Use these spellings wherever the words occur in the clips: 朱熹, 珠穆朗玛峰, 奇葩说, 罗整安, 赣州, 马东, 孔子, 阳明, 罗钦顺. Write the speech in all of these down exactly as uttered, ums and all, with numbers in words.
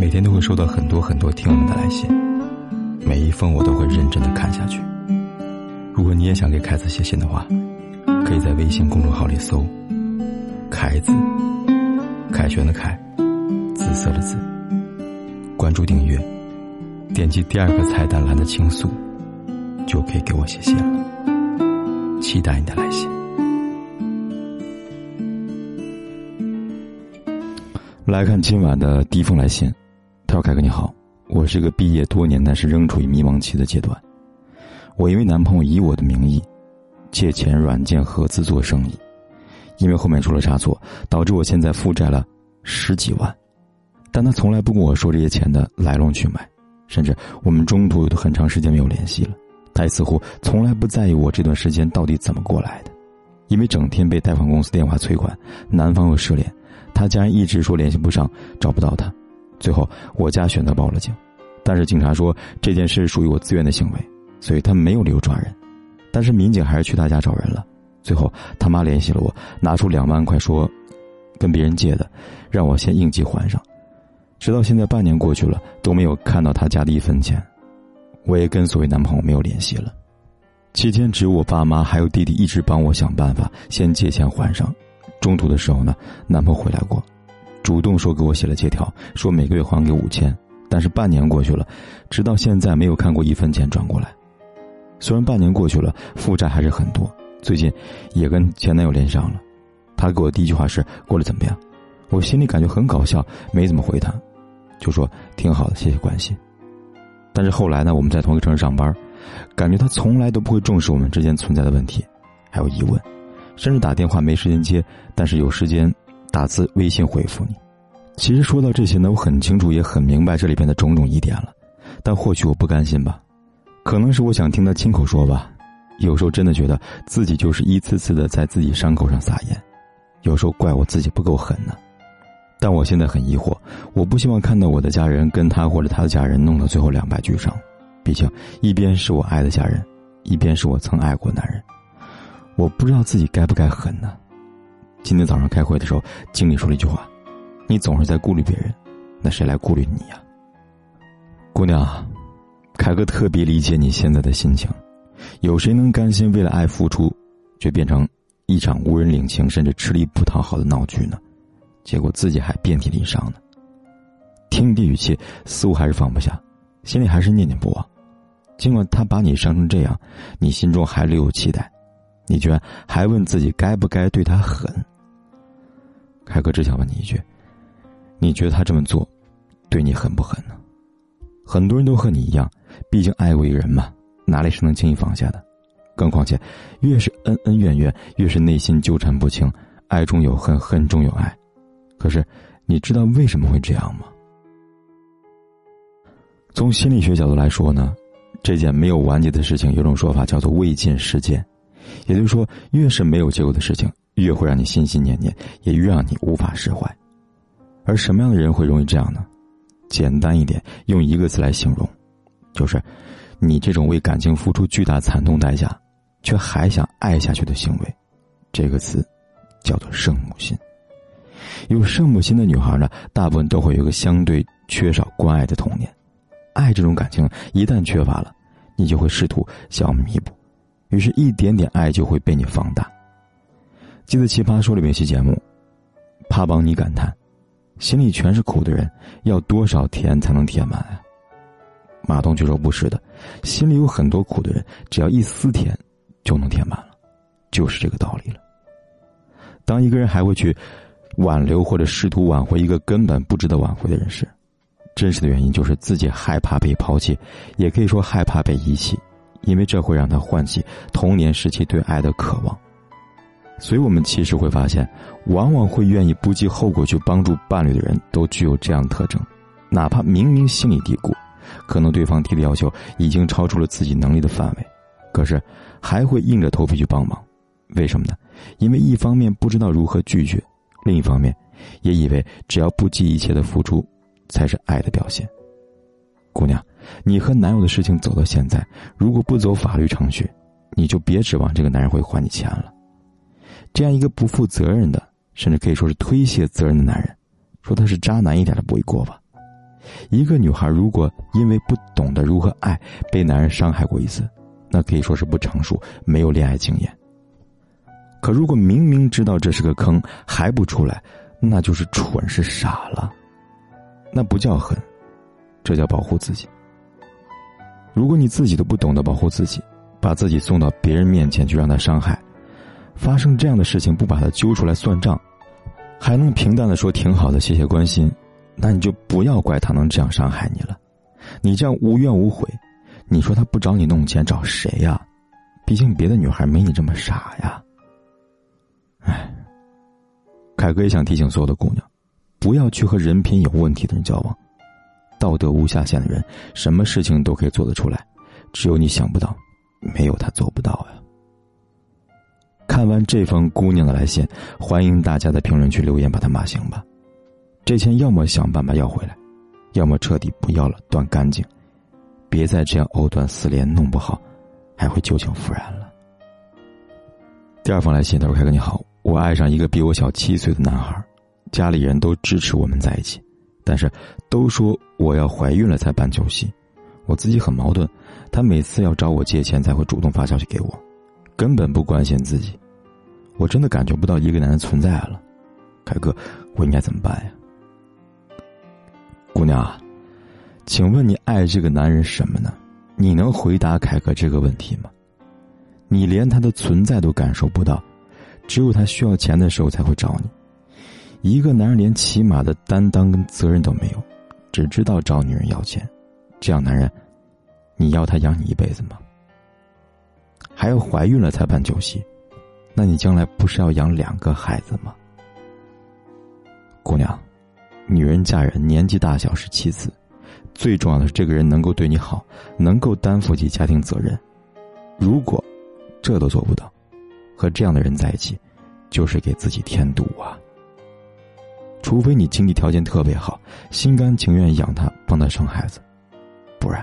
每天都会收到很多很多听友们的来信，每一封我都会认真的看下去。如果你也想给凯子写信的话，可以在微信公众号里搜凯子，凯旋的凯，紫色的紫，关注订阅，点击第二个菜单栏的倾诉，就可以给我写信了。期待你的来信。来看今晚的第一封来信，他说：“凯哥你好，我是个毕业多年但是仍处于迷茫期的阶段。我因为男朋友以我的名义借钱软件合资做生意，因为后面出了差错，导致我现在负债了十几万。但他从来不跟我说这些钱的来龙去脉，甚至我们中途有很长时间没有联系了。他也似乎从来不在意我这段时间到底怎么过来的，因为整天被贷款公司电话催款，男方又失联，他家人一直说联系不上，找不到他。最后我家选择报了警，但是警察说这件事属于我自愿的行为，所以他没有理由抓人。但是民警还是去他家找人了，最后他妈联系了我，拿出两万块说跟别人借的，让我先应急还上。直到现在半年过去了，都没有看到他家的一分钱，我也跟所谓男朋友没有联系了。期间只有我爸妈还有弟弟一直帮我想办法先借钱还上。中途的时候呢，男朋友回来过，主动说给我写了借条，说每个月还给五千，但是半年过去了，直到现在没有看过一分钱转过来。虽然半年过去了，负债还是很多，最近也跟前男友连上了。他给我第一句话是过得怎么样，我心里感觉很搞笑，没怎么回他，就说挺好的，谢谢关心。但是后来呢，我们在同一个城市上班，感觉他从来都不会重视我们之间存在的问题还有疑问，甚至打电话没时间接，但是有时间打字微信回复你。其实说到这些呢，我很清楚也很明白这里边的种种疑点了，但或许我不甘心吧，可能是我想听他亲口说吧。有时候真的觉得自己就是一次次的在自己伤口上撒盐，有时候怪我自己不够狠呢、啊。但我现在很疑惑，我不希望看到我的家人跟他或者他的家人弄到最后两败俱伤，毕竟一边是我爱的家人，一边是我曾爱过男人，我不知道自己该不该狠呢、啊。今天早上开会的时候，经理说了一句话，你总是在顾虑别人，那谁来顾虑你呀、啊？姑娘，凯哥特别理解你现在的心情，有谁能甘心为了爱付出，却变成一场无人领情甚至吃力不讨好的闹剧呢？结果自己还遍体鳞伤呢。听你的语气似乎还是放不下，心里还是念念不忘。尽管他把你伤成这样，你心中还留有期待，你居然还问自己该不该对他狠。凯哥只想问你一句，你觉得他这么做对你狠不狠呢？很多人都和你一样，毕竟爱过一个人嘛，哪里是能轻易放下的？更况且越是恩恩怨怨，越是内心纠缠不清，爱中有恨，恨中有爱。可是你知道为什么会这样吗？从心理学角度来说呢，这件没有完结的事情有种说法叫做未尽事件，也就是说越是没有结果的事情，越会让你心心念念，也越让你无法释怀。而什么样的人会容易这样呢？简单一点，用一个词来形容，就是你这种为感情付出巨大惨痛代价却还想爱下去的行为，这个词叫做圣母心。有圣母心的女孩呢，大部分都会有一个相对缺少关爱的童年，爱这种感情一旦缺乏了，你就会试图想要弥补，于是一点点爱就会被你放大。记得《奇葩说》里面有期节目，啪帮你感叹，心里全是苦的人，要多少甜才能填满啊？马东就说不是的，心里有很多苦的人，只要一丝甜，就能填满了，就是这个道理了。当一个人还会去挽留或者试图挽回一个根本不值得挽回的人时，真实的原因就是自己害怕被抛弃，也可以说害怕被遗弃，因为这会让他唤起童年时期对爱的渴望。所以我们其实会发现，往往会愿意不计后果去帮助伴侣的人都具有这样的特征，哪怕明明心里嘀咕，可能对方提的要求已经超出了自己能力的范围，可是还会硬着头皮去帮忙。为什么呢？因为一方面不知道如何拒绝，另一方面也以为只要不计一切的付出才是爱的表现。姑娘，你和男友的事情走到现在，如果不走法律程序，你就别指望这个男人会还你钱了。这样一个不负责任的，甚至可以说是推卸责任的男人，说他是渣男一点都不为过吧。一个女孩如果因为不懂得如何爱被男人伤害过一次，那可以说是不成熟，没有恋爱经验。可如果明明知道这是个坑还不出来，那就是蠢，是傻了。那不叫狠，这叫保护自己。如果你自己都不懂得保护自己，把自己送到别人面前去让他伤害，发生这样的事情不把他揪出来算账，还能平淡的说挺好的谢谢关心，那你就不要怪他能这样伤害你了。你这样无怨无悔，你说他不找你弄钱找谁呀？毕竟别的女孩没你这么傻呀。唉，凯哥也想提醒所有的姑娘，不要去和人品有问题的人交往。道德无下限的人，什么事情都可以做得出来，只有你想不到，没有他做不到呀。看完这封姑娘的来信，欢迎大家在评论区留言把她骂醒吧。这钱要么想办法要回来，要么彻底不要了，断干净，别再这样藕断丝连，弄不好还会旧情复燃了。第二封来信，他说：“凯哥你好，我爱上一个比我小七岁的男孩，家里人都支持我们在一起，但是都说我要怀孕了才办酒席，我自己很矛盾，他每次要找我借钱才会主动发消息给我，根本不关心自己，我真的感觉不到一个男人存在了。凯哥，我应该怎么办呀？”姑娘啊，请问你爱这个男人什么呢？你能回答凯哥这个问题吗？你连他的存在都感受不到，只有他需要钱的时候才会找你。一个男人连起码的担当跟责任都没有，只知道找女人要钱，这样男人，你要他养你一辈子吗？还要怀孕了才办酒席，那你将来不是要养两个孩子吗？姑娘，女人嫁人年纪大小是其次，最重要的是这个人能够对你好，能够担负起家庭责任。如果这都做不到，和这样的人在一起就是给自己添堵啊。除非你经济条件特别好，心甘情愿养他，帮他生孩子，不然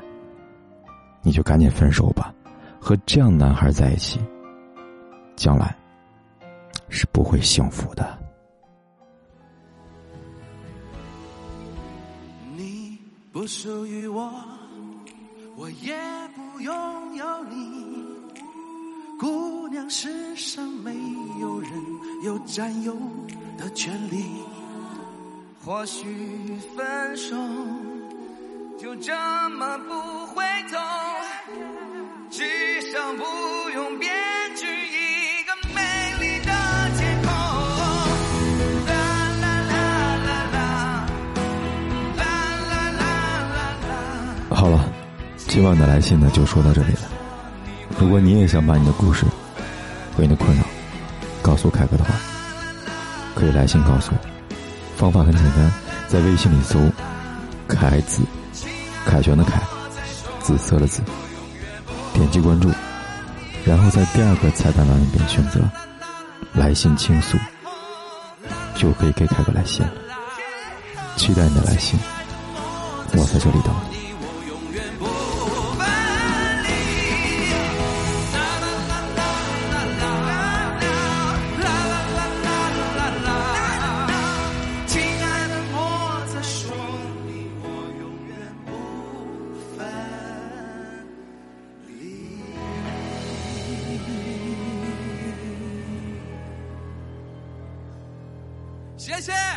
你就赶紧分手吧。和这样男孩在一起，将来是不会幸福的。不属于我，我也不拥有你。姑娘，世上没有人有占有的权利。或许分手就这么不回头，至少不用编织一个美丽的借口。好了，今晚的来信呢就说到这里了。如果你也想把你的故事和你的困扰告诉凯哥的话，可以来信告诉我，方法很简单，在微信里搜凯子，凯旋的凯，紫色的紫，点击关注，然后在第二个菜单栏里边选择来信倾诉，就可以给凯哥来信了。期待你的来信，我在这里等你。谢谢。